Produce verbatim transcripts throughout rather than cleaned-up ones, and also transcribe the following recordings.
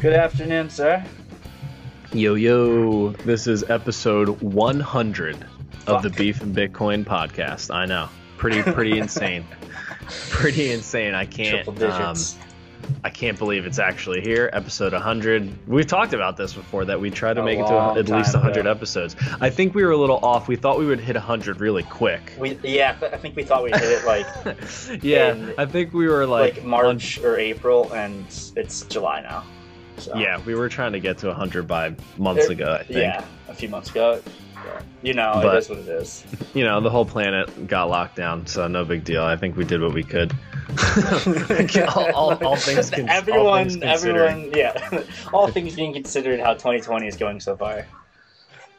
Good afternoon, sir. Yo, yo. This is episode one hundred Fuck. of the Beef and Bitcoin podcast. I know. Pretty, pretty insane. Pretty insane. I can't. Triple digits. Um, I can't believe it's actually here. Episode one hundred. We've talked about this before, that we try to make it to at least one hundred episodes. I think we were a little off. We thought we would hit one hundred really quick. We yeah, I think we thought we hit it like yeah, in, I think we were like, like March or April, and it's July now. So. Yeah, we were trying to get to one hundred by months there, ago, I think. Yeah, a few months ago. You know, but, it is what it is. You know, the whole planet got locked down, so no big deal. I think we did what we could. all, all, all things con- everyone, all things everyone, yeah. All things being considered, how twenty twenty is going so far.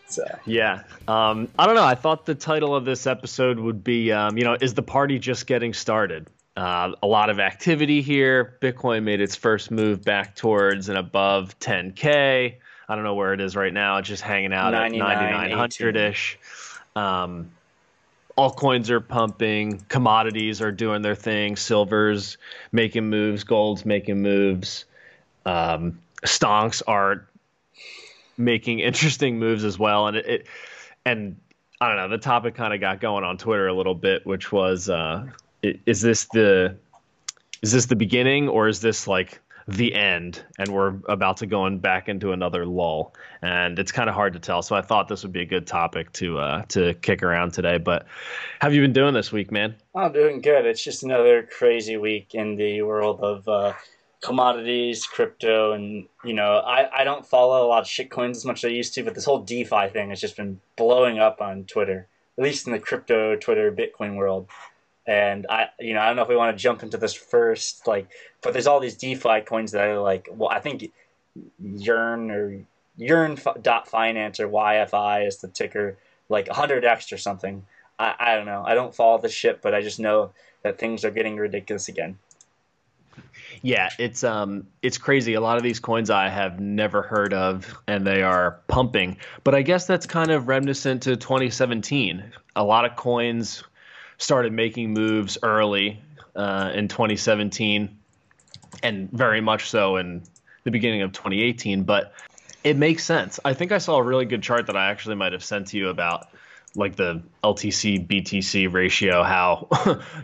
So yeah, um, I don't know. I thought the title of this episode would be, um, you know, is the party just getting started? Uh, a lot of activity here. Bitcoin made its first move back towards and above ten K. I don't know where it is right now. It's just hanging out at ninety-nine hundred-ish. Um, altcoins are pumping. Commodities are doing their thing. Silver's making moves. Gold's making moves. Um, stonks are making interesting moves as well. And it, it and I don't know. The topic kind of got going on Twitter a little bit, which was uh, is this the is this the beginning, or is this like the end, and we're about to go in back into another lull? And it's kind of hard to tell, so I thought this would be a good topic to uh to kick around today. But have you been doing this week, man? I'm doing good. It's just another crazy week in the world of uh commodities, crypto, and you know, I I don't follow a lot of shit coins as much as I used to, but this whole DeFi thing has just been blowing up on Twitter, at least in the crypto Twitter Bitcoin world. And I, you know, I don't know if we want to jump into this first, like, but there's all these DeFi coins that are like, well, I think Yearn or Yearn dot finance or Y F I is the ticker, like one hundred X or something. I, I don't know. I don't follow the shit, but I just know that things are getting ridiculous again. Yeah, it's um, it's crazy. A lot of these coins I have never heard of, and they are pumping. But I guess that's kind of reminiscent to twenty seventeen. A lot of coins started making moves early uh, in twenty seventeen, and very much so in the beginning of twenty eighteen. But it makes sense. I think I saw a really good chart that I actually might have sent to you about, like, the L T C B T C ratio, how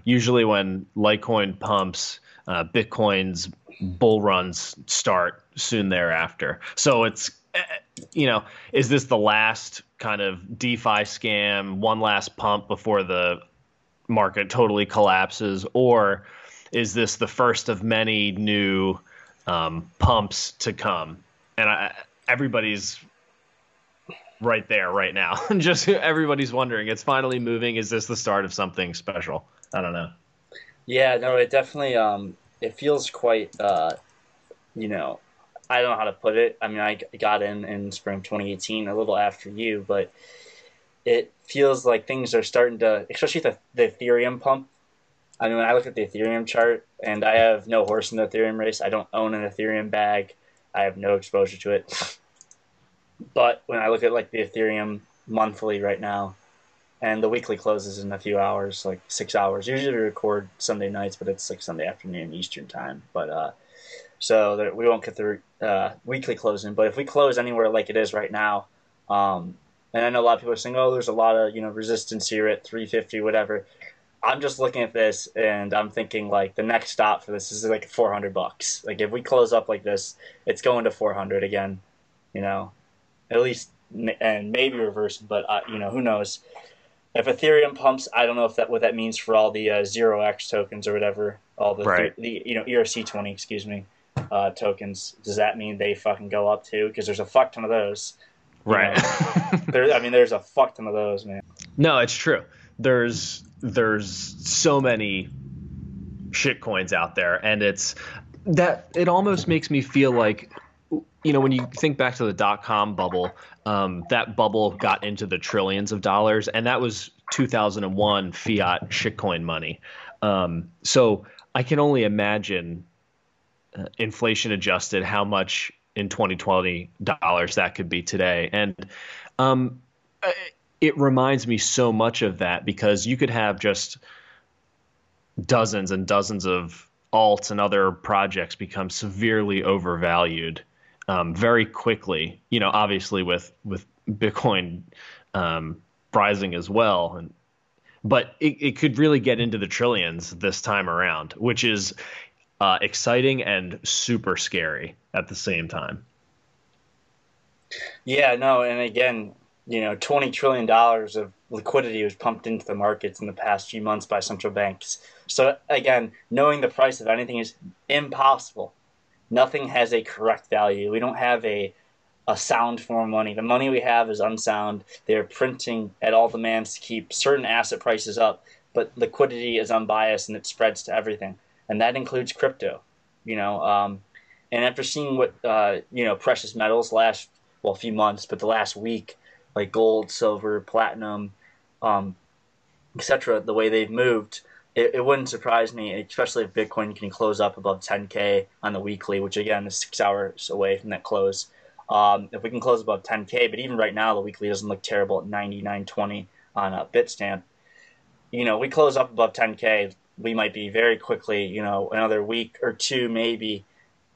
usually when Litecoin pumps, uh, Bitcoin's bull runs start soon thereafter. So it's, you know, is this the last kind of DeFi scam, one last pump before the market totally collapses, or is this the first of many new um, pumps to come? And I, everybody's right there right now. Just everybody's wondering, it's finally moving. Is this the start of something special? I don't know. Yeah, no, it definitely, um, it feels quite, uh, you know, I don't know how to put it. I mean, I got in in spring twenty eighteen, a little after you, but it feels like things are starting to, especially the, the Ethereum pump. I mean, when I look at the Ethereum chart, and I have no horse in the Ethereum race, I don't own an Ethereum bag, I have no exposure to it. But when I look at like the Ethereum monthly right now, and the weekly closes in a few hours, like six hours. Usually we record Sunday nights, but it's like Sunday afternoon Eastern time. But uh, so there, we won't get the uh, weekly closing. But if we close anywhere like it is right now, um, and I know a lot of people are saying, oh, there's a lot of, you know, resistance here at three fifty, whatever. I'm just looking at this, and I'm thinking, like, the next stop for this is, like, four hundred bucks. Like, if we close up like this, it's going to four hundred again, you know, at least, and maybe reverse, but, uh, you know, who knows. If Ethereum pumps, I don't know if that what that means for all the uh, zero X tokens or whatever, all the, right. the you know, E R C twenty, excuse me, uh, tokens. Does that mean they fucking go up, too? Because there's a fuck ton of those. Right. You know, there, I mean, there's a fuck ton of those, man. No, it's true. There's there's so many shit coins out there, and it's that it almost makes me feel like, you know, when you think back to the dot-com bubble, um, that bubble got into the trillions of dollars, and that was two thousand one fiat shitcoin money. Um, so I can only imagine, uh, inflation adjusted, how much in twenty twenty dollars that could be today. And um, it reminds me so much of that, because you could have just dozens and dozens of alts and other projects become severely overvalued um, very quickly, you know, obviously with, with Bitcoin um, rising as well. And, but it, it could really get into the trillions this time around, which is uh, exciting and super scary at the same time. Yeah, no. And again, you know, twenty trillion dollars of liquidity was pumped into the markets in the past few months by central banks. So again, knowing the price of anything is impossible. Nothing has a correct value. We don't have a, a sound form of money. The money we have is unsound. They're printing at all demands to keep certain asset prices up, but liquidity is unbiased and it spreads to everything. And that includes crypto, you know. Um, and after seeing what, uh, you know, precious metals last, well, a few months, but the last week, like gold, silver, platinum, um, et cetera, the way they've moved, it, it wouldn't surprise me, especially if Bitcoin can close up above ten K on the weekly, which again is six hours away from that close. Um, if we can close above ten K, but even right now the weekly doesn't look terrible at ninety-nine twenty on a Bitstamp. You know, we close up above ten K, we might be very quickly, you know, another week or two maybe,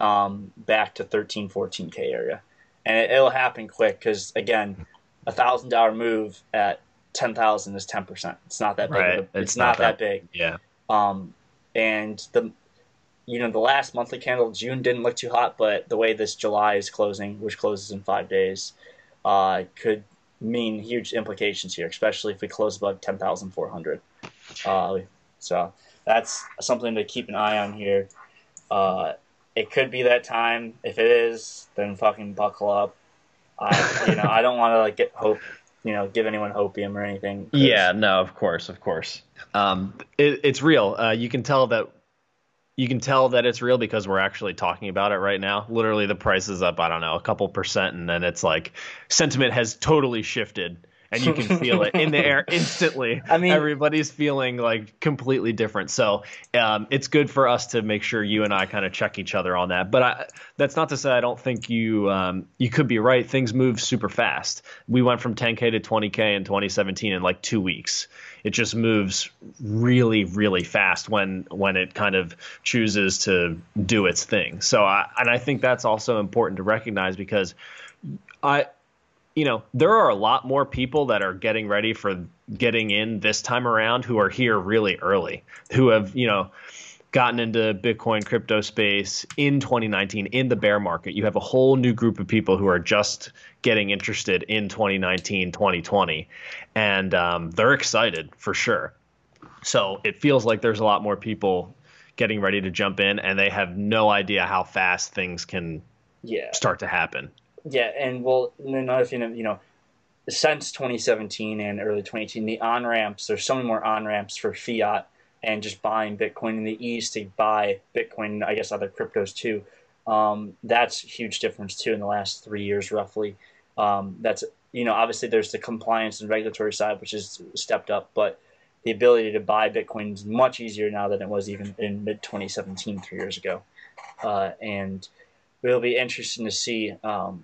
um, back to thirteen, fourteen K area, and it, it'll happen quick because again, a thousand dollar move at ten thousand is ten percent. It's not that big. Right. It's, it's not, not that, that big. Yeah. Um, and the, you know, the last monthly candle, June didn't look too hot, but the way this July is closing, which closes in five days, uh, could mean huge implications here, especially if we close above ten thousand four hundred. Uh, so that's something to keep an eye on here. Uh, it could be that time. If it is, then fucking buckle up. I, you know, I don't want to like get hope, you know, give anyone hopium or anything. Yeah, no, of course, of course. Um, it, it's real. Uh, you can tell that, you can tell that it's real because we're actually talking about it right now. Literally, the price is up, I don't know, a couple percent, and then it's like sentiment has totally shifted, and you can feel it in the air instantly. I mean, everybody's feeling like completely different. So um, it's good for us to make sure you and I kind of check each other on that. But I, that's not to say I don't think you um, you could be right. Things move super fast. We went from ten K to twenty K in twenty seventeen in like two weeks. It just moves really, really fast when when it kind of chooses to do its thing. So I, and I think that's also important to recognize because I – you know, there are a lot more people that are getting ready for getting in this time around who are here really early, who have, you know, gotten into Bitcoin crypto space in twenty nineteen in the bear market. You have a whole new group of people who are just getting interested in twenty nineteen, twenty twenty, and um, they're excited for sure. So it feels like there's a lot more people getting ready to jump in, and they have no idea how fast things can yeah. start to happen. Yeah, and well, another thing, you know, since twenty seventeen and early twenty eighteen, the on-ramps, there's so many more on-ramps for fiat and just buying Bitcoin in the ease to buy Bitcoin, I guess other cryptos too. Um, that's a huge difference too in the last three years roughly. Um, that's, you know, obviously there's the compliance and regulatory side, which is stepped up, but the ability to buy Bitcoin is much easier now than it was even in mid twenty seventeen, three years ago. Uh, and it'll be interesting to see, um,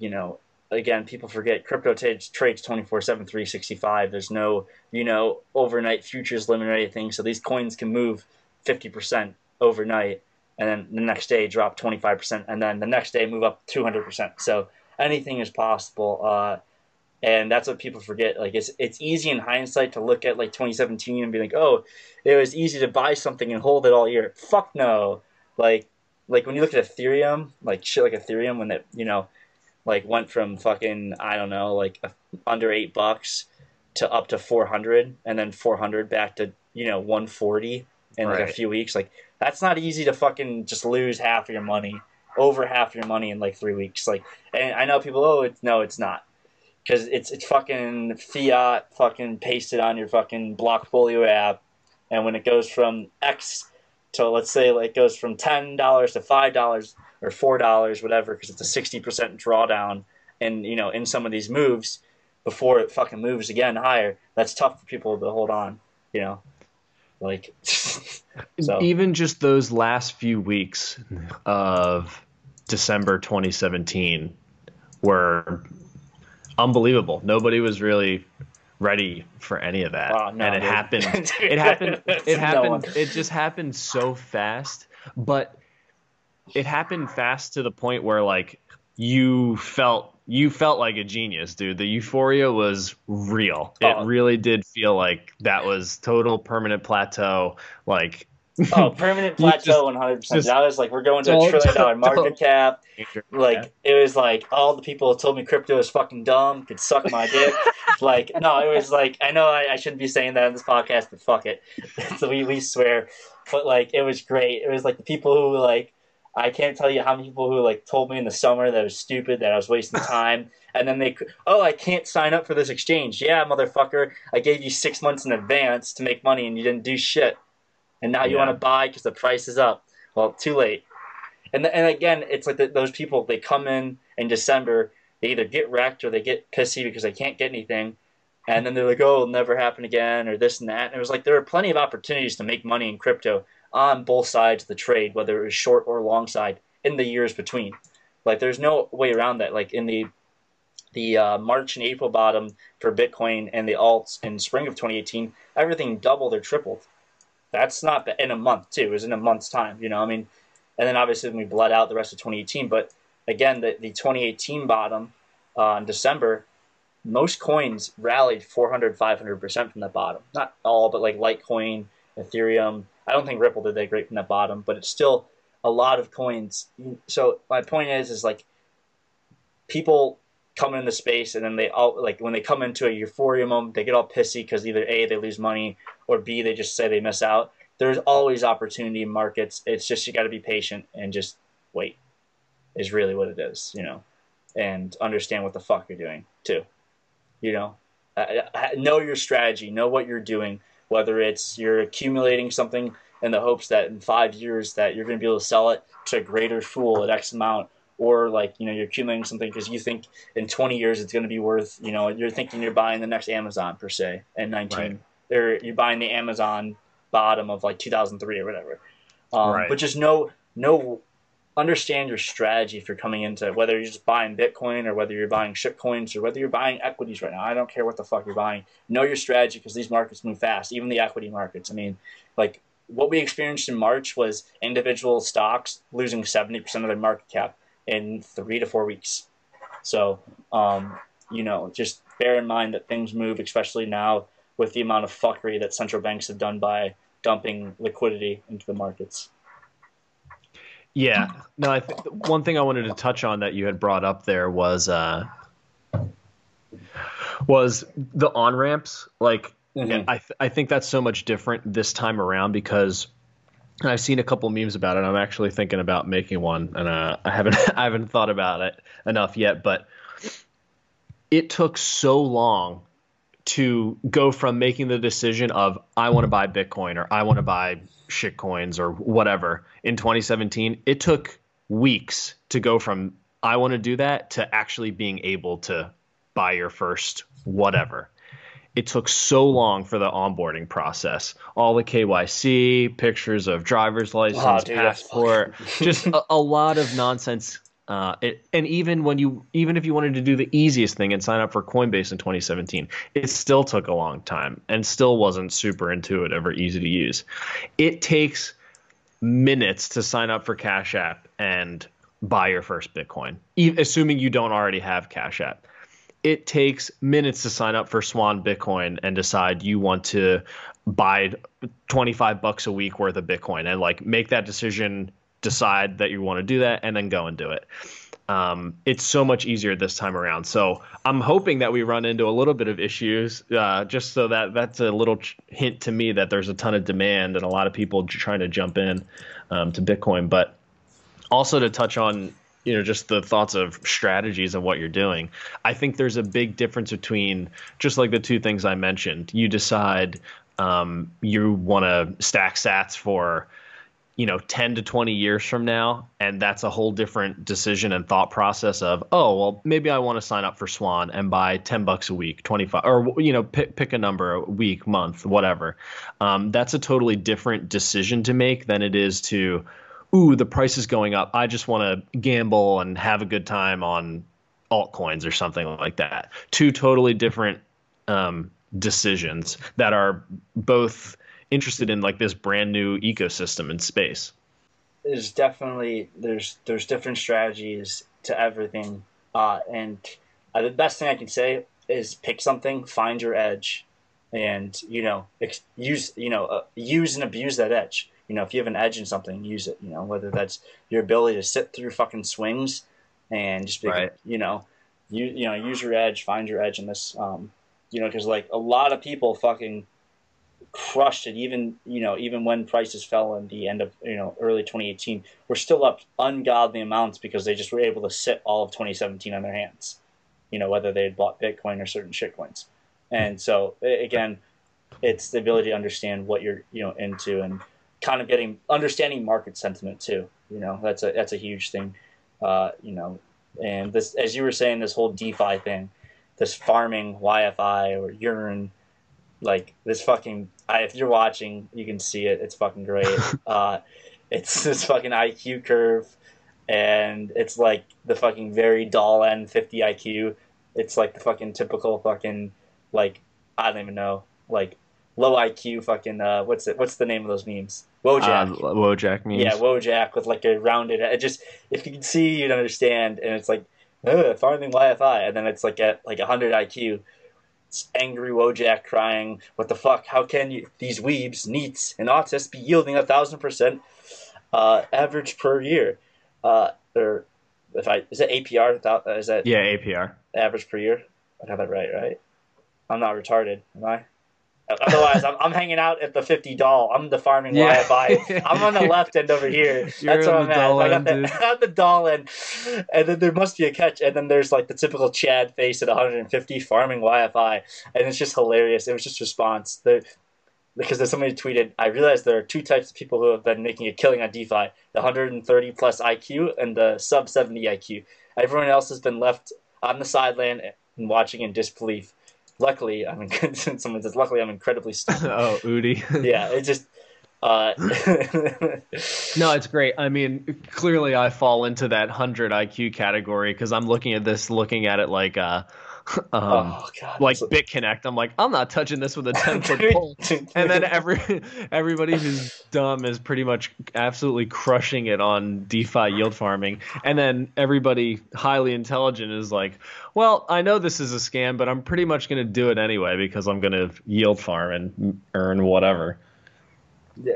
you know, again, people forget crypto trades twenty-four seven, three sixty-five. There's no, you know, overnight futures limit or anything. So these coins can move fifty percent overnight and then the next day drop twenty-five percent and then the next day move up two hundred percent. So anything is possible. Uh, and that's what people forget. Like it's, it's easy in hindsight to look at like twenty seventeen and be like, oh, it was easy to buy something and hold it all year. Fuck no. Like, like when you look at Ethereum, like shit like Ethereum when that, you know, like went from fucking, I don't know, like a, under eight bucks to up to four hundred and then four hundred back to, you know, one forty in right. like a few weeks. Like that's not easy to fucking just lose half of your money, over half your money in like three weeks. Like, and I know people, oh, it's, no, it's not. Cause it's, it's fucking fiat fucking pasted on your fucking Blockfolio app. And when it goes from X to, let's say like it goes from ten dollars to five dollars, or four dollars, whatever, because it's a sixty percent drawdown. And, you know, in some of these moves, before it fucking moves again higher, that's tough for people to hold on, you know. Like, so. Even just those last few weeks of December twenty seventeen were unbelievable. Nobody was really ready for any of that. Oh, no, and it dude. happened. It happened. It happened. No it just happened so fast. But it happened fast to the point where, like, you felt you felt like a genius, dude. The euphoria was real. Oh. It really did feel like that was total permanent plateau. Like oh, permanent plateau, one hundred percent. I was like, we're going to a trillion dollar market cap. Like it was like all the people who told me crypto is fucking dumb could suck my dick. Like no, it was like I know I, I shouldn't be saying that on this podcast, but fuck it. So we we swear. But like it was great. It was like the people who like. I can't tell you how many people who like told me in the summer that I was stupid, that I was wasting time, and then they, oh, I can't sign up for this exchange. Yeah, motherfucker, I gave you six months in advance to make money, and you didn't do shit, and now you yeah. want to buy because the price is up. Well, too late. And and again, it's like the, those people, they come in in December, they either get wrecked or they get pissy because they can't get anything, and then they're like, oh, it'll never happen again, or this and that. And it was like there were plenty of opportunities to make money in crypto on both sides of the trade, whether it was short or long side, in the years between. Like, there's no way around that. Like, in the the uh, March and April bottom for Bitcoin and the alts in spring of twenty eighteen, everything doubled or tripled. That's not in a month, too. It was in a month's time, you know I mean? And then, obviously, we bled out the rest of twenty eighteen. But, again, the, the twenty eighteen bottom uh, in December, most coins rallied four hundred, five hundred percent from the bottom. Not all, but, like, Litecoin, Ethereum. I don't think Ripple did that great from the bottom, but it's still a lot of coins. So my point is, is like people come into space and then they all like when they come into a euphoria moment, they get all pissy because either A, they lose money, or B, they just say they miss out. There's always opportunity in markets. It's just you got to be patient and just wait is really what it is, you know, and understand what the fuck you're doing too, you know. Know your strategy, know what you're doing. Whether it's you're accumulating something in the hopes that in five years that you're going to be able to sell it to a greater fool at X amount, or like, you know, you're accumulating something because you think in twenty years it's going to be worth, you know, you're thinking you're buying the next Amazon per se in nineteen, right. Or you're buying the Amazon bottom of like two thousand three or whatever. Um, right. But just know, know, understand your strategy if you're coming into whether you're just buying Bitcoin or whether you're buying ship coins or whether you're buying equities right now. I don't care what the fuck you're buying. Know your strategy because these markets move fast, even the equity markets. I mean, like what we experienced in March was individual stocks losing seventy percent of their market cap in three to four weeks. So, um, you know, just bear in mind that things move, especially now with the amount of fuckery that central banks have done by dumping liquidity into the markets. Yeah. No, I th- one thing I wanted to touch on that you had brought up there was uh, was the on-ramps. Like, mm-hmm. I th- I think that's so much different this time around because I've seen a couple memes about it. And I'm actually thinking about making one, and uh, I haven't I haven't thought about it enough yet. But it took so long to go from making the decision of I want to buy Bitcoin or I want to buy shit coins or whatever in twenty seventeen, it took weeks to go from I want to do that to actually being able to buy your first whatever. It took so long for the onboarding process, all the K Y C, pictures of driver's license, wow, dude, passport, just a, a lot of nonsense. Uh, it, and even when you, even if you wanted to do the easiest thing and sign up for Coinbase in twenty seventeen, it still took a long time and still wasn't super intuitive or easy to use. It takes minutes to sign up for Cash App and buy your first Bitcoin, e- assuming you don't already have Cash App. It takes minutes to sign up for Swan Bitcoin and decide you want to buy twenty-five bucks a week worth of Bitcoin and like make that decision. Decide that you want to do that and then go and do it. Um, it's so much easier this time around. So I'm hoping that we run into a little bit of issues uh, just so that that's a little ch- hint to me that there's a ton of demand and a lot of people j- trying to jump in um, to Bitcoin. But also to touch on, you know, just the thoughts of strategies and what you're doing. I think there's a big difference between just like the two things I mentioned. You decide um, you want to stack sats for you know, ten to twenty years from now. And that's a whole different decision and thought process of, oh, well, maybe I want to sign up for Swan and buy ten bucks a week, twenty-five, or, you know, pick, pick a number, a week, month, whatever. Um, that's a totally different decision to make than it is to, ooh, the price is going up. I just want to gamble and have a good time on altcoins or something like that. Two totally different um, decisions that are both interested in like this brand new ecosystem in space. There's definitely there's there's different strategies to everything. Uh, and uh, the best thing I can say is pick something, find your edge, and you know ex use you know uh, use and abuse that edge. You know, if you have an edge in something, use it. You know, whether that's your ability to sit through fucking swings and just be, right. you know, you you know use your edge, find your edge in this. Um, you know, because like a lot of people fucking crushed it. Even you know, even when prices fell in the end of you know early twenty eighteen, we're still up ungodly amounts because they just were able to sit all of twenty seventeen on their hands. You know, whether they had bought Bitcoin or certain shitcoins. And so again, it's the ability to understand what you're you know into and kind of getting understanding market sentiment too. You know, that's a that's a huge thing. Uh, you know, and this as you were saying, this whole DeFi thing, this farming Y F I or Yearn, like this fucking. I, if you're watching, you can see it. It's fucking great. uh, it's this fucking I Q curve, and it's like the fucking very dull end fifty I Q. It's like the fucking typical fucking. Like, I don't even know, like, low I Q fucking, uh, what's it, what's the name of those memes? Wojak. Uh, Wojak memes. Yeah, Wojak with, like, a rounded, it just, if you can see, you'd understand, and it's like, ugh, farming Y F I, and then it's like at, like, one hundred I Q, it's angry Wojak crying, what the fuck, how can you, these weebs, neets, and autists be yielding a thousand percent, uh, average per year, uh, or, if I, is that A P R, is that? Yeah, A P R. Average per year? I have that right, right? I'm not retarded, am I? Otherwise, I'm, I'm hanging out at the fifty doll. I'm the farming yeah. Y F I. I'm on the left end over here. You're That's where I'm at. I got the, I got the doll end. And then there must be a catch. And then there's like the typical Chad face at one hundred fifty farming Y F I. And it's just hilarious. It was just response. They're, because there's somebody tweeted, I realized there are two types of people who have been making a killing on DeFi. The one hundred thirty plus I Q and the sub seventy I Q. Everyone else has been left on the sideline and watching in disbelief. Luckily, I mean, someone says, luckily, I'm incredibly stupid. Oh, Udi. Yeah, it just... Uh... No, it's great. I mean, clearly I fall into that one hundred I Q category because I'm looking at this, looking at it like... Uh... Um, oh, God, like so... BitConnect, I'm like, I'm not touching this with a ten foot pole. And then every everybody who's dumb is pretty much absolutely crushing it on DeFi yield farming. And then everybody highly intelligent is like, well, I know this is a scam, but I'm pretty much going to do it anyway because I'm going to yield farm and earn whatever. Yeah.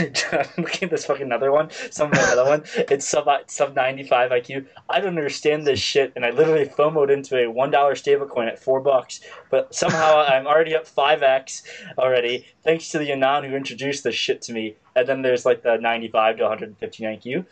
I'm looking at this fucking other one, some other one. It's sub sub ninety-five I Q. I don't understand this shit, and I literally FOMO'd into a one dollar stablecoin at four bucks. But somehow I'm already up five x already, thanks to the Anon who introduced this shit to me. And then there's like the ninety-five to one hundred and fifteen I Q.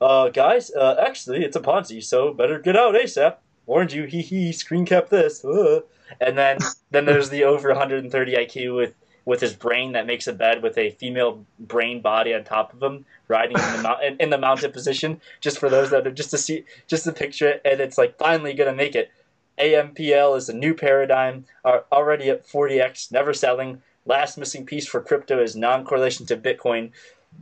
Uh, guys, uh, actually it's a Ponzi, so better get out ASAP. Warned you, hee hee. Screen cap this. Uh. And then then there's the over one hundred and thirty I Q with. with his brain that makes a bed with a female brain body on top of him, riding in the, in, in the mounted position, just for those that are just to see, just to picture it. And it's like, finally going to make it. A M P L is a new paradigm, are already at forty X, never selling. Last missing piece for crypto is non-correlation to Bitcoin.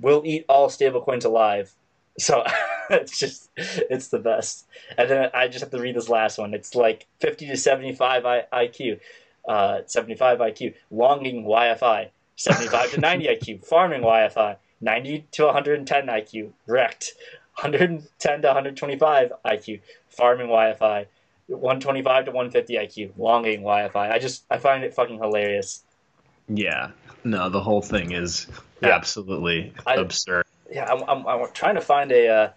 We'll eat all stablecoins alive. So it's just, it's the best. And then I just have to read this last one. It's like fifty to seventy-five I, IQ. Uh, seventy-five I Q, longing Y F I, seventy-five to ninety I Q, farming Y F I, ninety to one hundred ten I Q, wrecked, one hundred ten to one hundred twenty-five I Q, farming Y F I, one twenty-five to one fifty I Q, longing Y F I. I just, I find it fucking hilarious. Yeah, no, the whole thing is yeah. absolutely I, absurd. Yeah, I'm, I'm, I'm trying to find a uh,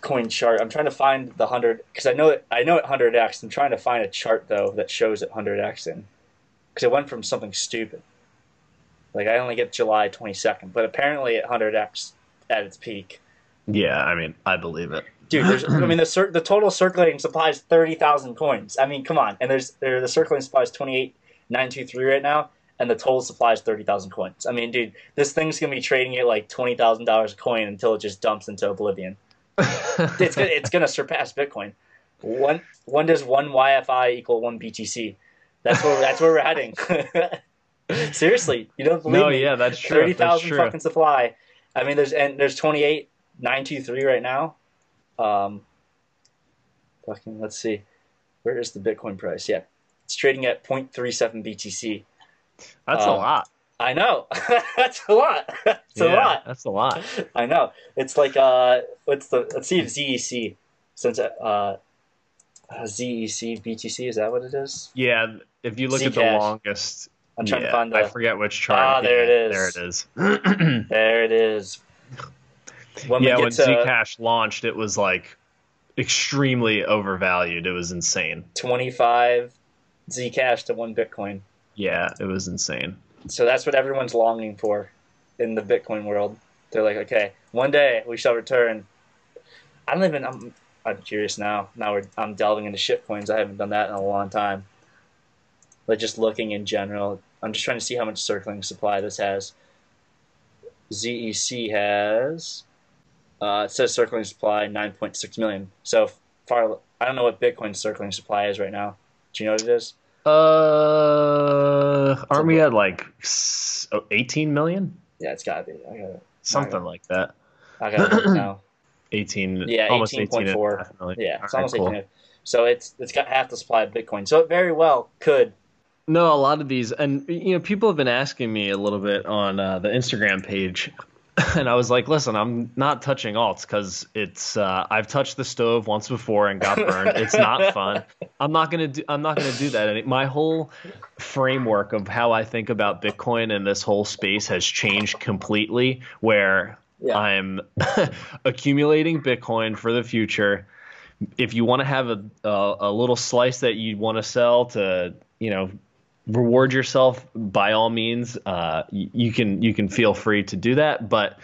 coin chart. I'm trying to find the one hundred because I know it. I know it one hundred X. I'm trying to find a chart though that shows it one hundred X in because it went from something stupid. Like I only get July twenty-second, but apparently at one hundred X at its peak. Yeah, I mean, I believe it, dude. There's, I mean, the the total circulating supply is thirty thousand coins. I mean, come on. And there's there the circulating supply is twenty-eight nine two three right now, and the total supply is thirty thousand coins. I mean, dude, this thing's gonna be trading at like twenty thousand dollars a coin until it just dumps into oblivion. it's gonna, it's gonna surpass Bitcoin. One one does one Y F I equal one B T C. That's where that's where we're heading. Seriously, you don't believe no, me? No, yeah, that's true. Thirty thousand fucking supply. I mean, there's and there's twenty eight nine two three right now. Um, fucking let's see, where is the Bitcoin price? Yeah, it's trading at zero point three seven B T C. That's um, a lot. I know. That's a lot. That's yeah, a lot. That's a lot. I know. It's like uh, what's the? Let's see if Z E C since uh, Z E C B T C is that what it is? Yeah. If you look Zcash. at the longest, I'm trying yeah, to find. The, I forget which chart. Ah, there it is. There it is. There it is. When yeah, when to, Zcash launched, it was like extremely overvalued. It was insane. twenty-five Zcash to one Bitcoin. Yeah, it was insane. So that's what everyone's longing for in the Bitcoin world. They're like, okay, one day we shall return. I don't even, I'm, I'm curious now. Now we're, I'm delving into shit coins. I haven't done that in a long time. But just looking in general, I'm just trying to see how much circling supply this has. Z E C has, uh, it says circling supply nine point six million. So far, I don't know what Bitcoin's circling supply is right now. Do you know what it is? Uh, aren't we at like eighteen million? Yeah, it's gotta be. I gotta, Something I gotta, like that. I gotta look now. eighteen. Yeah, eighteen point four. Yeah, it's almost right, cool. eighteen. So it's it's got half the supply of Bitcoin. So it very well could. No, a lot of these, and you know, people have been asking me a little bit on uh, the Instagram page, and I was like, listen, I'm not touching alts because it's uh, I've touched the stove once before and got burned. It's not fun. I'm not gonna do. I'm not gonna do that. And my whole framework of how I think about Bitcoin and this whole space has changed completely. Where yeah. I'm accumulating Bitcoin for the future. If you want to have a, a a little slice that you want to sell to, you know, reward yourself, by all means, uh, you, you can you can feel free to do that. But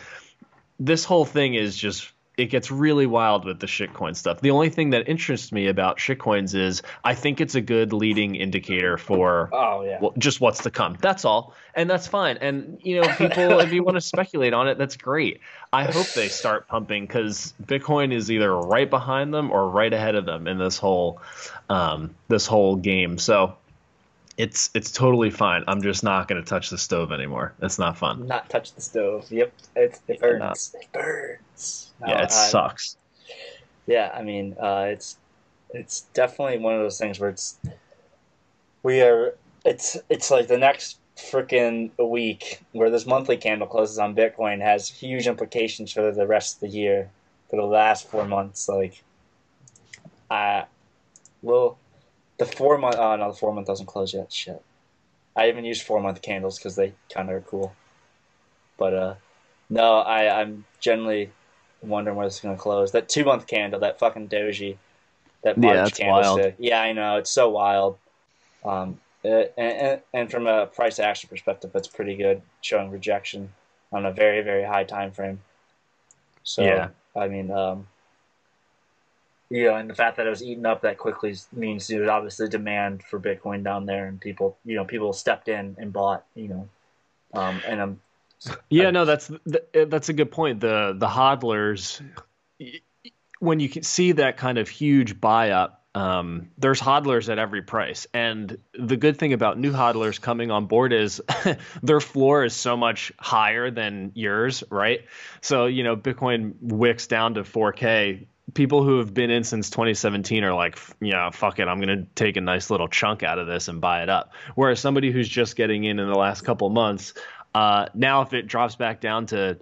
this whole thing is just, it gets really wild with the shitcoin stuff. The only thing that interests me about shitcoins is I think it's a good leading indicator for oh, yeah. just what's to come. That's all. And that's fine. And, you know, people, if you want to speculate on it, that's great. I hope they start pumping because Bitcoin is either right behind them or right ahead of them in this whole um, this whole game. So it's it's totally fine. I'm just not going to touch the stove anymore. It's not fun. Not touch the stove. Yep. It, it burns. It burns. No, yeah, it I, sucks. Yeah, I mean, uh, it's it's definitely one of those things where it's we are it's it's like the next freaking week where this monthly candle closes on Bitcoin has huge implications for the rest of the year, for the last four months. Like, I well, the four month. Oh no, the four month doesn't close yet. Shit, I even use four month candles because they kind of are cool. But uh, no, I I'm generally. wondering where it's going to close. That two month candle, that fucking doji, that March yeah, candlestick. Yeah, I know, it's so wild. Um, it, and, and from a price action perspective, that's pretty good, showing rejection on a very very high time frame. So yeah. I mean, um, you know, and the fact that it was eaten up that quickly means there's obviously demand for Bitcoin down there, and people, you know, people stepped in and bought, you know, um, and I'm. Yeah, no, that's that's a good point. The the hodlers, when you can see that kind of huge buy up, um, there's hodlers at every price. And the good thing about new hodlers coming on board is their floor is so much higher than yours, right? So, you know, Bitcoin wicks down to four K. People who have been in since twenty seventeen are like, yeah, fuck it, I'm going to take a nice little chunk out of this and buy it up. Whereas somebody who's just getting in in the last couple months. Uh, now, if it drops back down to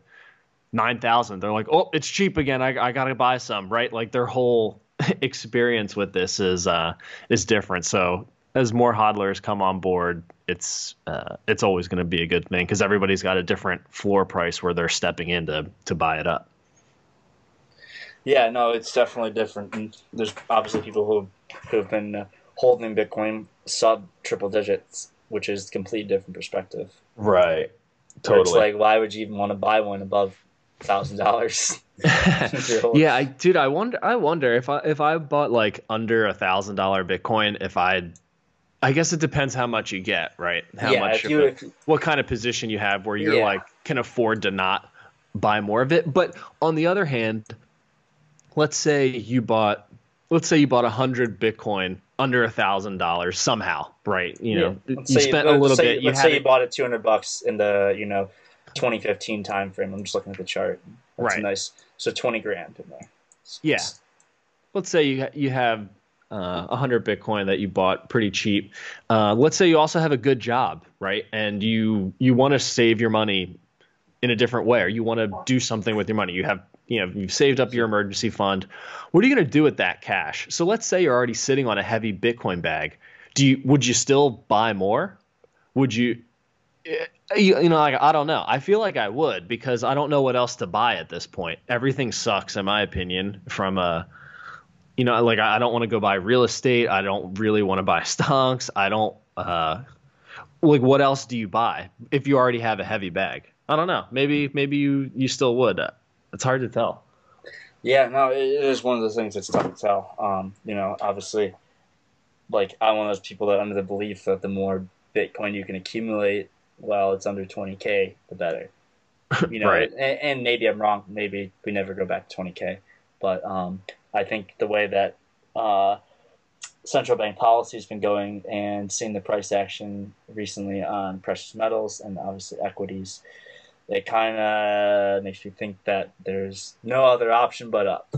nine thousand, they're like, oh, it's cheap again. I, I got to buy some, right? Like their whole experience with this is uh, is different. So as more hodlers come on board, it's uh, it's always going to be a good thing because everybody's got a different floor price where they're stepping in to, to buy it up. Yeah, no, it's definitely different. And there's obviously people who who have been uh, holding Bitcoin sub triple digits, which is a completely different perspective. Right. Totally. It's like, why would you even want to buy one above a thousand dollars? Yeah, I, dude, I wonder I wonder if I if I bought like under a thousand dollar Bitcoin, if I'd I guess it depends how much you get, right? How yeah, much if you, if, what kind of position you have where you're yeah. like can afford to not buy more of it. But on the other hand, let's say you bought let's say you bought a hundred Bitcoin under a thousand dollars somehow, right? You know, yeah. you spent you, a little say, bit. You let's say you it. bought it two hundred bucks in the you know twenty fifteen time frame. I'm just looking at the chart. That's right. Nice. So twenty grand in there. Yeah. Let's say you you have uh, one hundred Bitcoin that you bought pretty cheap. Uh, let's say you also have a good job, right? And you you want to save your money in a different way, or you want to do something with your money. You have you know you've saved up your emergency fund. What are you going to do with that cash? So let's say you're already sitting on a heavy Bitcoin bag. Do you would you still buy more? Would you? You, you know, like, I don't know. I feel like I would, because I don't know what else to buy at this point. Everything sucks, in my opinion, from a, you know, like I don't want to go buy real estate. I don't really want to buy stocks. I don't, uh, like, what else do you buy if you already have a heavy bag? I don't know. Maybe, maybe you, you still would. It's hard to tell. Yeah, no, it is one of those things that's tough to tell. Um, you know, obviously, like, I'm one of those people that under the belief that the more Bitcoin you can accumulate, well, it's under twenty K, the better, you know, right. and, and maybe I'm wrong. Maybe we never go back to twenty K. But um, I think the way that uh, central bank policy has been going and seeing the price action recently on precious metals and obviously equities, it kind of makes me think that there's no other option but up.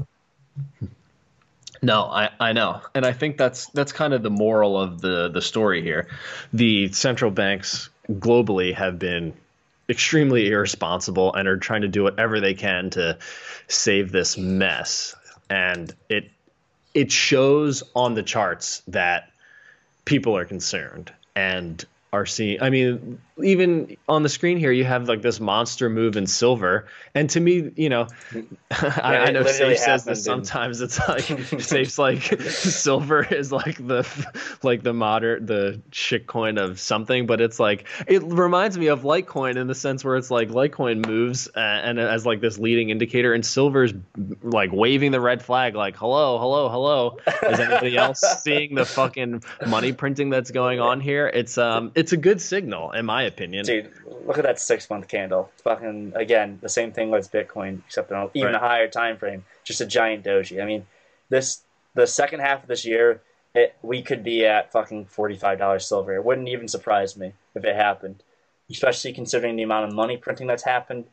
No, I, I know. And I think that's that's kind of the moral of the, the story here. The central banks globally have been extremely irresponsible and are trying to do whatever they can to save this mess. And it it shows on the charts that people are concerned and are seeing. I mean, even on the screen here, you have like this monster move in silver. And to me, you know, yeah, I, I know Safe says this sometimes. It's like Safe's like silver is like the like the modern the shit coin of something, but it's like it reminds me of Litecoin in the sense where it's like Litecoin moves uh, and as like this leading indicator, and silver's like waving the red flag, like hello, hello, hello. Is anybody else seeing the fucking money printing that's going on here? It's um, it's a good signal, in my opinion. Dude, look at that six-month candle. It's fucking, again, the same thing with Bitcoin, except on even right. a higher time frame. Just a giant doji. I mean, this the second half of this year, it, we could be at fucking forty-five dollars silver. It wouldn't even surprise me if it happened, especially considering the amount of money printing that's happened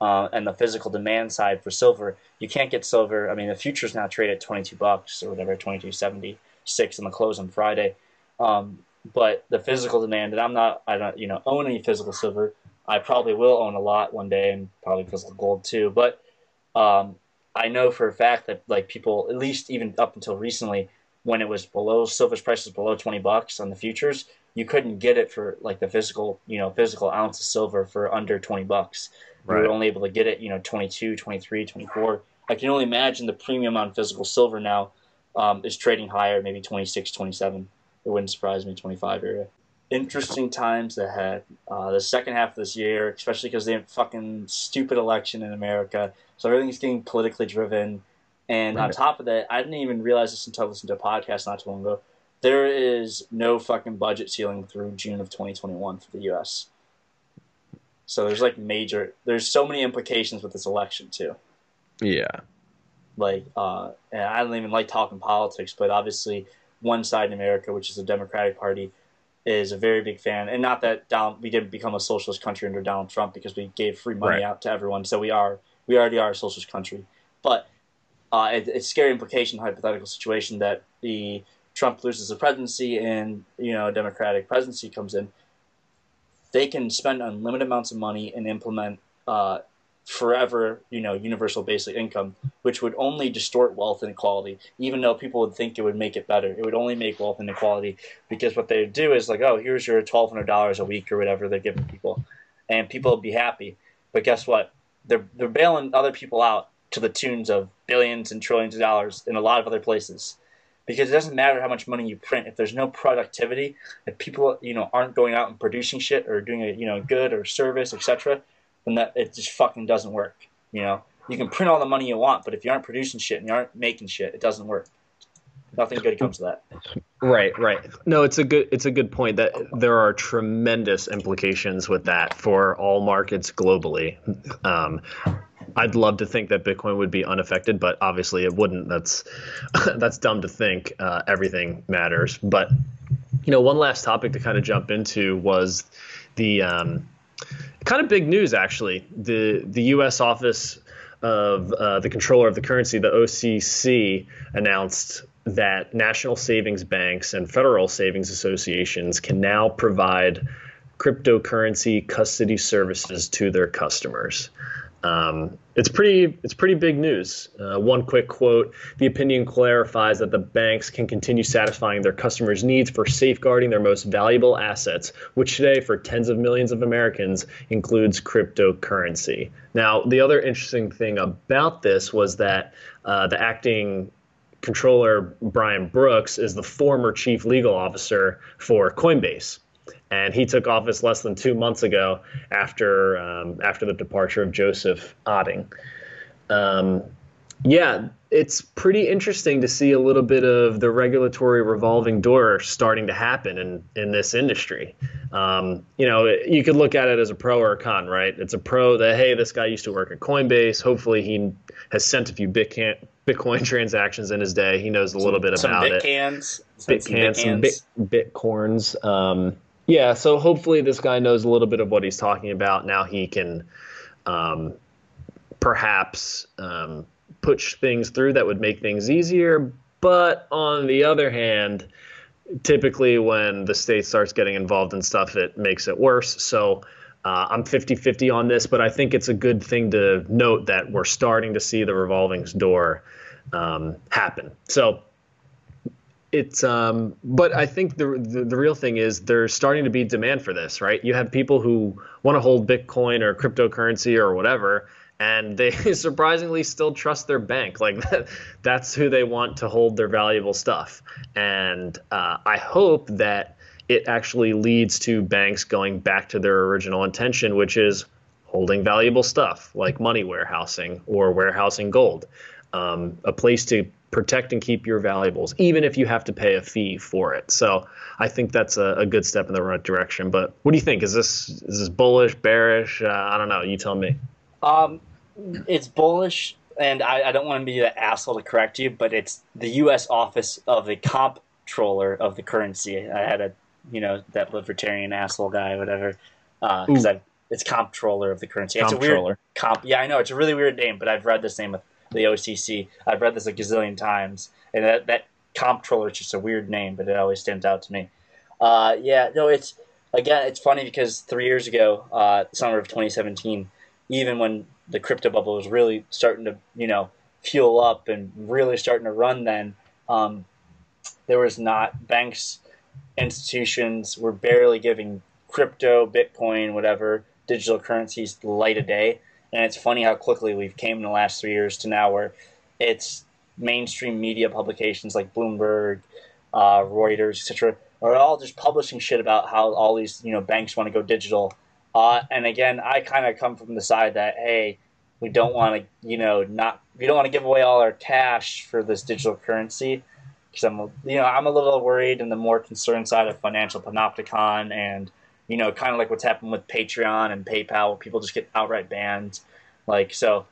uh, and the physical demand side for silver. You can't get silver. I mean, the futures now trade at twenty-two bucks or whatever, twenty-two seventy-six on the close on Friday. Um, But the physical demand, and I'm not, I don't, you know, own any physical silver. I probably will own a lot one day, and probably physical gold too. But um, I know for a fact that like people, at least even up until recently, when it was below silver's price was below twenty bucks on the futures, you couldn't get it for like the physical, you know, physical ounce of silver for under twenty bucks. Right. You were only able to get it, you know, twenty-two, twenty-three, twenty-four. I can only imagine the premium on physical silver now um, is trading higher, maybe twenty-six, twenty-seven. It wouldn't surprise me, twenty-five area. Interesting times ahead. Uh, the second half of this year, especially because they had a fucking stupid election in America. So everything's getting politically driven. And right. on top of that, I didn't even realize this until I listened to a podcast not too long ago. There is no fucking budget ceiling through June of twenty twenty-one for the U S. So there's like major, there's so many implications with this election too. Yeah. Like, uh, and I don't even like talking politics, but obviously one side in America, which is the Democratic Party, is a very big fan. And not that Donald, we didn't become a socialist country under Donald Trump because we gave free money right. out to everyone. So we are, we already are a socialist country. But uh, it, it's a scary implication, hypothetical situation that the Trump loses the presidency and, you know, Democratic presidency comes in. They can spend unlimited amounts of money and implement uh, forever, you know, universal basic income, which would only distort wealth inequality, even though people would think it would make it better. It would only make wealth inequality, because what they do is like, oh, here's your twelve hundred dollars a week or whatever they're giving people, and people would be happy. But guess what? They're, they're bailing other people out to the tunes of billions and trillions of dollars in a lot of other places, because it doesn't matter how much money you print. If there's no productivity, if people, you know, aren't going out and producing shit or doing a, you know, good or service, et cetera, and that it just fucking doesn't work. You know, you can print all the money you want, but if you aren't producing shit and you aren't making shit, it doesn't work. Nothing good comes to that. Right, right. No, it's a good it's a good point that there are tremendous implications with that for all markets globally. Um, I'd love to think that Bitcoin would be unaffected, but obviously it wouldn't. That's that's dumb to think. Uh, everything matters. But you know, one last topic to kind of jump into was the. Um, Kind of big news, actually. The the U S Office of uh, the Controller of the Currency, the O C C, announced that national savings banks and federal savings associations can now provide cryptocurrency custody services to their customers. Um, it's pretty it's pretty big news. Uh, one quick quote, the opinion clarifies that the banks can continue satisfying their customers' needs for safeguarding their most valuable assets, which today for tens of millions of Americans includes cryptocurrency. Now, the other interesting thing about this was that uh, the acting controller, Brian Brooks, is the former chief legal officer for Coinbase. And he took office less than two months ago after um, after the departure of Joseph Otting. Um, yeah, it's pretty interesting to see a little bit of the regulatory revolving door starting to happen in, in this industry. Um, you know, you could look at it as a pro or a con, right? It's a pro that, hey, this guy used to work at Coinbase. Hopefully he has sent a few Bitcoin, Bitcoin transactions in his day. He knows a little some, bit about some it. Bitcans, some Bitcans. Some Bitcans, some bit, Bitcorns. Um, Yeah, so hopefully this guy knows a little bit of what he's talking about. Now he can um, perhaps um, push things through that would make things easier. But on the other hand, typically when the state starts getting involved in stuff, it makes it worse. So uh, I'm fifty fifty on this, but I think it's a good thing to note that we're starting to see the revolving door um, happen. So. It's, um, but I think the, the the real thing is there's starting to be demand for this, right? You have people who want to hold Bitcoin or cryptocurrency or whatever, and they surprisingly still trust their bank. Like that, that's who they want to hold their valuable stuff. And uh, I hope that it actually leads to banks going back to their original intention, which is holding valuable stuff like money warehousing or warehousing gold, um, a place to protect and keep your valuables, even if you have to pay a fee for it. So I think that's a, a good step in the right direction. But what do you think? Is this is this bullish, bearish? Uh, I don't know. You tell me. Um, it's bullish, and I, I don't want to be an asshole to correct you, but it's the U S Office of the Comptroller of the Currency. I had a, you know, that libertarian asshole guy, whatever, because uh, it's Comptroller of the Currency. It's a weird comp. Yeah, I know. It's a really weird name, but I've read this name with the O C C. I've read this a gazillion times, and that, that comptroller is just a weird name, but it always stands out to me. Uh, yeah, no, it's, again, it's funny because three years ago, uh, summer of twenty seventeen, even when the crypto bubble was really starting to, you know, fuel up and really starting to run then, um, there was not, banks, institutions were barely giving crypto, Bitcoin, whatever, digital currencies the light of day. And it's funny how quickly we've came in the last three years to now where it's mainstream media publications like Bloomberg, uh, Reuters, et cetera are all just publishing shit about how all these, you know, banks want to go digital. Uh, and again, I kind of come from the side that, hey, we don't want to, you know, not we don't want to give away all our cash for this digital currency because I'm, you know, I'm a little worried in the more concerned side of financial panopticon and. You know, kind of like what's happened with Patreon and PayPal, where people just get outright banned. Like, so,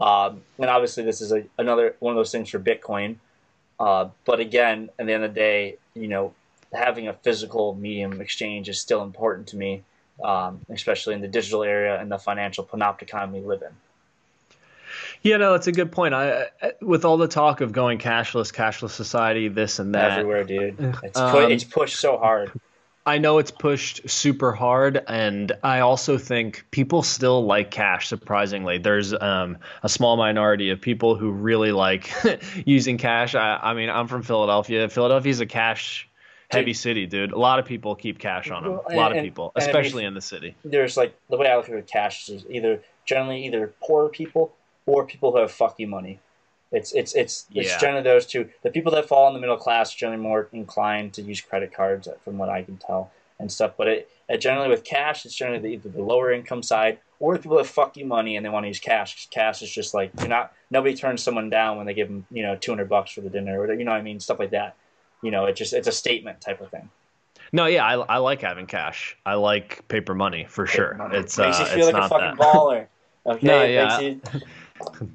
um, and obviously this is a, another one of those things for Bitcoin. Uh, but again, at the end of the day, you know, having a physical medium exchange is still important to me, um, especially in the digital area and the financial panopticon we live in. Yeah, no, that's a good point. I, I with all the talk of going cashless, cashless society, this and that. Everywhere, dude. It's, um, pu- it's pushed so hard. I know it's pushed super hard, and I also think people still like cash, surprisingly. There's um, a small minority of people who really like using cash. I, I mean, I'm from Philadelphia. Philadelphia's a cash-heavy city, dude. A lot of people keep cash on them, a lot of people, especially in the city. There's like – the way I look at cash is either generally either poor people or people who have fuck you money. It's it's it's it's yeah. Generally those two. The people that fall in the middle class are generally more inclined to use credit cards, from what I can tell, and stuff. But it, it generally with cash, it's generally the, either the lower income side or the people that fuck you money and they want to use cash. Cash is just like you're not nobody turns someone down when they give them you know two hundred bucks for the dinner or whatever, you know what I mean, stuff like that. You know, it just it's a statement type of thing. No, yeah, I, I like having cash. I like paper money for paper sure. Money. It's makes uh, you feel it's like a fucking that. Baller. Okay, no, yeah. Makes you,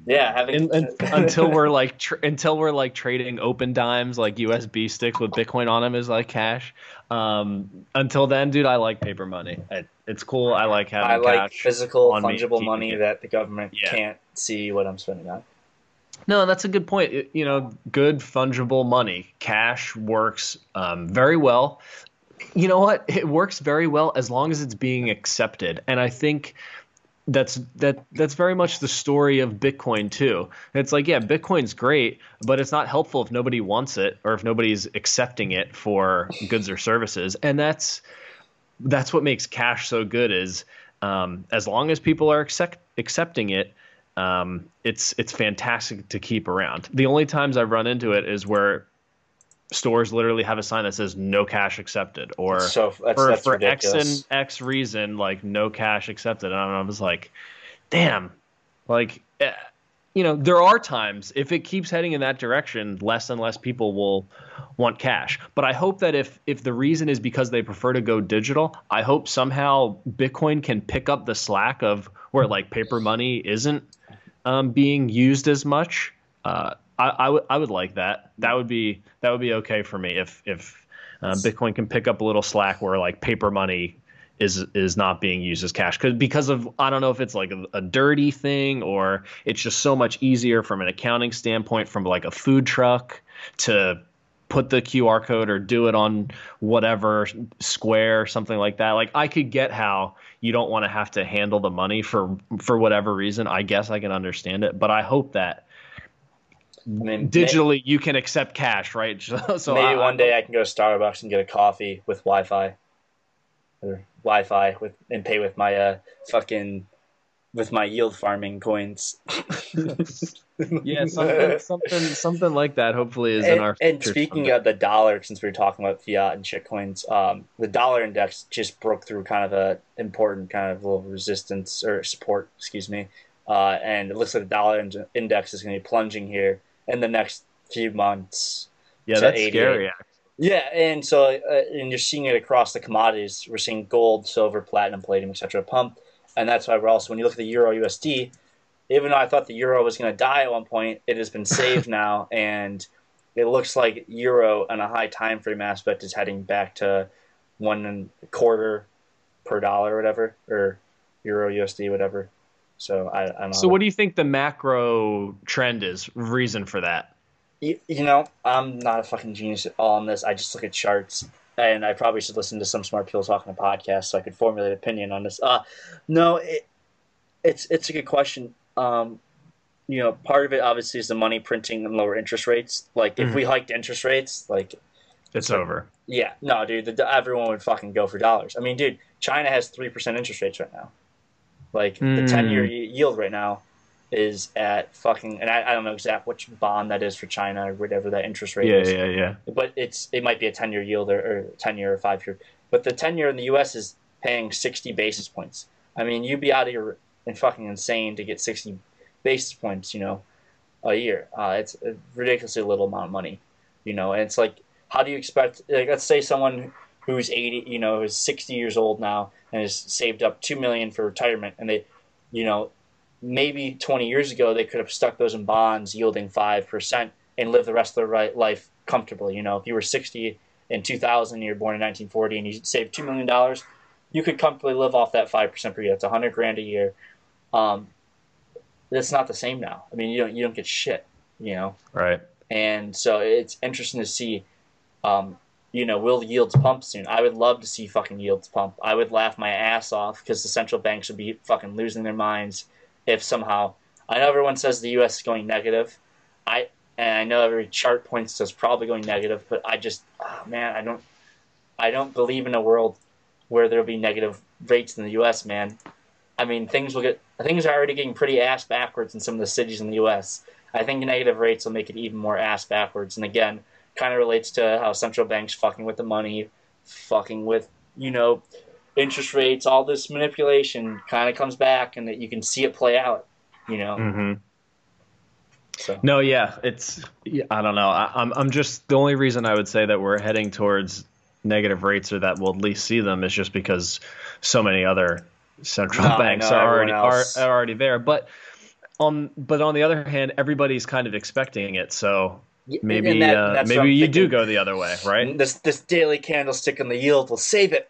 yeah, having in, until we're like tr- until we're like trading open dimes like U S B sticks with Bitcoin on them is like cash. Um, until then, dude, I like paper money. It, it's cool. I like having. I like cash physical fungible money that the government yeah. can't see what I'm spending on. No, that's a good point. It, you know, good fungible money. Cash works um, very well. You know what? It works very well as long as it's being accepted. And I think that's that that's very much the story of Bitcoin too. It's like, yeah, Bitcoin's great, but it's not helpful if nobody wants it or if nobody's accepting it for goods or services. And that's that's what makes cash so good is um, as long as people are accept, accepting it, um, it's it's fantastic to keep around. The only times I've run into it is where stores literally have a sign that says no cash accepted, or so that's, for, that's for X and X reason, like no cash accepted. And I was like, damn, like, you know, there are times if it keeps heading in that direction, less and less people will want cash. But I hope that if, if the reason is because they prefer to go digital, I hope somehow Bitcoin can pick up the slack of where like paper money isn't um, being used as much. Uh, I, I would I would like that. That would be that would be okay for me if if uh, Bitcoin can pick up a little slack where like paper money is is not being used as cash because because of I don't know if it's like a, a dirty thing or it's just so much easier from an accounting standpoint from like a food truck to put the Q R code or do it on whatever Square or something like that. Like I could get how you don't want to have to handle the money for for whatever reason. I guess I can understand it, but I hope that. I mean, digitally, maybe, you can accept cash, right? So maybe I, one day I can go to Starbucks and get a coffee with Wi-Fi, or Wi-Fi with and pay with my uh fucking with my yield farming coins. Yeah, something, something, something like that. Hopefully, is and, in our. And speaking someday. Of the dollar, since we were talking about fiat and shitcoins, um, the dollar index just broke through kind of a important kind of little resistance or support, excuse me, uh, and it looks like the dollar in index is going to be plunging here. In the next few months, yeah, that's scary. Yeah, and so uh, and you're seeing it across the commodities. We're seeing gold, silver, platinum, palladium, et cetera, pump, and that's why we're also when you look at the euro U S D. Even though I thought the euro was going to die at one point, it has been saved now, and it looks like euro on a high time frame aspect is heading back to one and a quarter per dollar, or whatever, or euro U S D, whatever. So I, I don't know. So what do you think the macro trend is? Reason for that? You, you know, I'm not a fucking genius at all on this. I just look at charts, and I probably should listen to some smart people talking to podcasts so I could formulate an opinion on this. Uh, no, it, it's it's a good question. Um, you know, part of it obviously is the money printing and lower interest rates. Like if mm-hmm. we hiked interest rates, like it's like, over. Yeah, no, dude, the, everyone would fucking go for dollars. I mean, dude, China has three percent interest rates right now. Like the mm. ten-year yield right now is at fucking, and I, I don't know exactly which bond that is for China or whatever that interest rate yeah, is. Yeah, yeah, yeah. But it's it might be a ten-year yield or, or ten-year or five-year. But the ten-year in the U S is paying sixty basis points. I mean, you'd be out of your and fucking insane to get sixty basis points, you know, a year. Uh, it's a ridiculously little amount of money, you know. And it's like, how do you expect? Like, let's say someone who's eighty, you know, who's sixty years old now and has saved up two million dollars for retirement. And they, you know, maybe twenty years ago, they could have stuck those in bonds yielding five percent and lived the rest of their life comfortably. You know, if you were sixty in two thousand, you were born in nineteen forty and you saved two million dollars, you could comfortably live off that five percent per year. That's one hundred grand a year. Um, that's not the same now. I mean, you don't, you don't get shit, you know? Right. And so it's interesting to see, um, you know, will yields pump soon? I would love to see fucking yields pump. I would laugh my ass off because the central banks would be fucking losing their minds if somehow. I know everyone says the U S is going negative. I and I know every chart points to it's probably going negative, but I just, oh man, I don't, I don't believe in a world where there'll be negative rates in the U S, man. I mean, things will get things are already getting pretty ass backwards in some of the cities in the U S. I think negative rates will make it even more ass backwards. And again, kind of relates to how central banks fucking with the money, fucking with, you know, interest rates, all this manipulation kind of comes back and that you can see it play out, you know? Mm-hmm. So. No, yeah, it's, I don't know. I, I'm, I'm just, the only reason I would say that we're heading towards negative rates or that we'll at least see them is just because so many other central no, banks no, are already are, are already there. But on, but on the other hand, everybody's kind of expecting it. So maybe that, uh, maybe you thinking. do go the other way, right? This this daily candlestick on the yield will save it.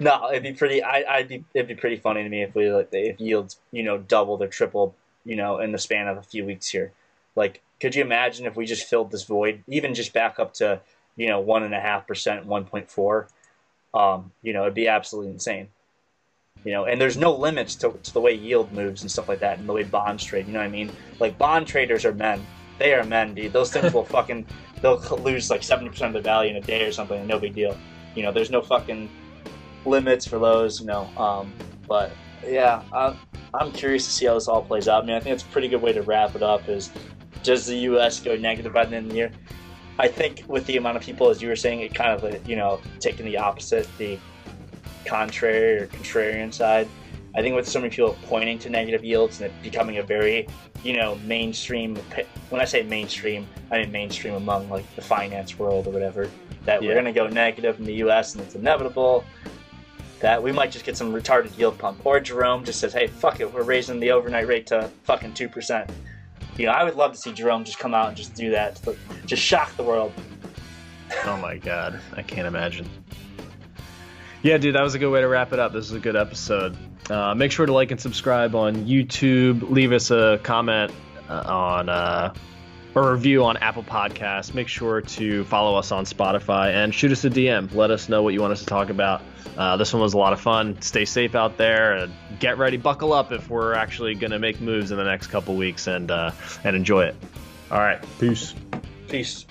No, it'd be pretty. I, I'd be it'd be pretty funny to me if we like if yields, you know, doubled or tripled you know, in the span of a few weeks here. Like, could you imagine if we just filled this void, even just back up to, you know, one and a half percent, one point four, um, you know, it'd be absolutely insane. You know, and there's no limits to, to the way yield moves and stuff like that, and the way bonds trade. You know what I mean? Like, bond traders are men. They are men, dude. Those things will fucking, they'll lose like seventy percent of their value in a day or something, and no big deal. You know, there's no fucking limits for those, you know. Um, but yeah, I, I'm curious to see how this all plays out. I mean, I think it's a pretty good way to wrap it up is, does the U S go negative by the end of the year? I think with the amount of people, as you were saying, it kind of, you know, taking the opposite, the contrary or contrarian side. I think with so many people pointing to negative yields and it becoming a very, you know, mainstream, when I say mainstream, I mean mainstream among like the finance world or whatever, that yeah. we're going to go negative in the U S and it's inevitable, that we might just get some retarded yield pump. Or Jerome just says, hey, fuck it, we're raising the overnight rate to fucking two percent. You know, I would love to see Jerome just come out and just do that, just shock the world. Oh my God, I can't imagine. Yeah, dude, that was a good way to wrap it up. This was a good episode. Uh, make sure to like and subscribe on YouTube. Leave us a comment uh, on uh, a review on Apple Podcasts. Make sure to follow us on Spotify and shoot us a D M. Let us know what you want us to talk about. Uh, this one was a lot of fun. Stay safe out there. And get ready. Buckle up if we're actually going to make moves in the next couple weeks, and, uh, and enjoy it. All right. Peace. Peace.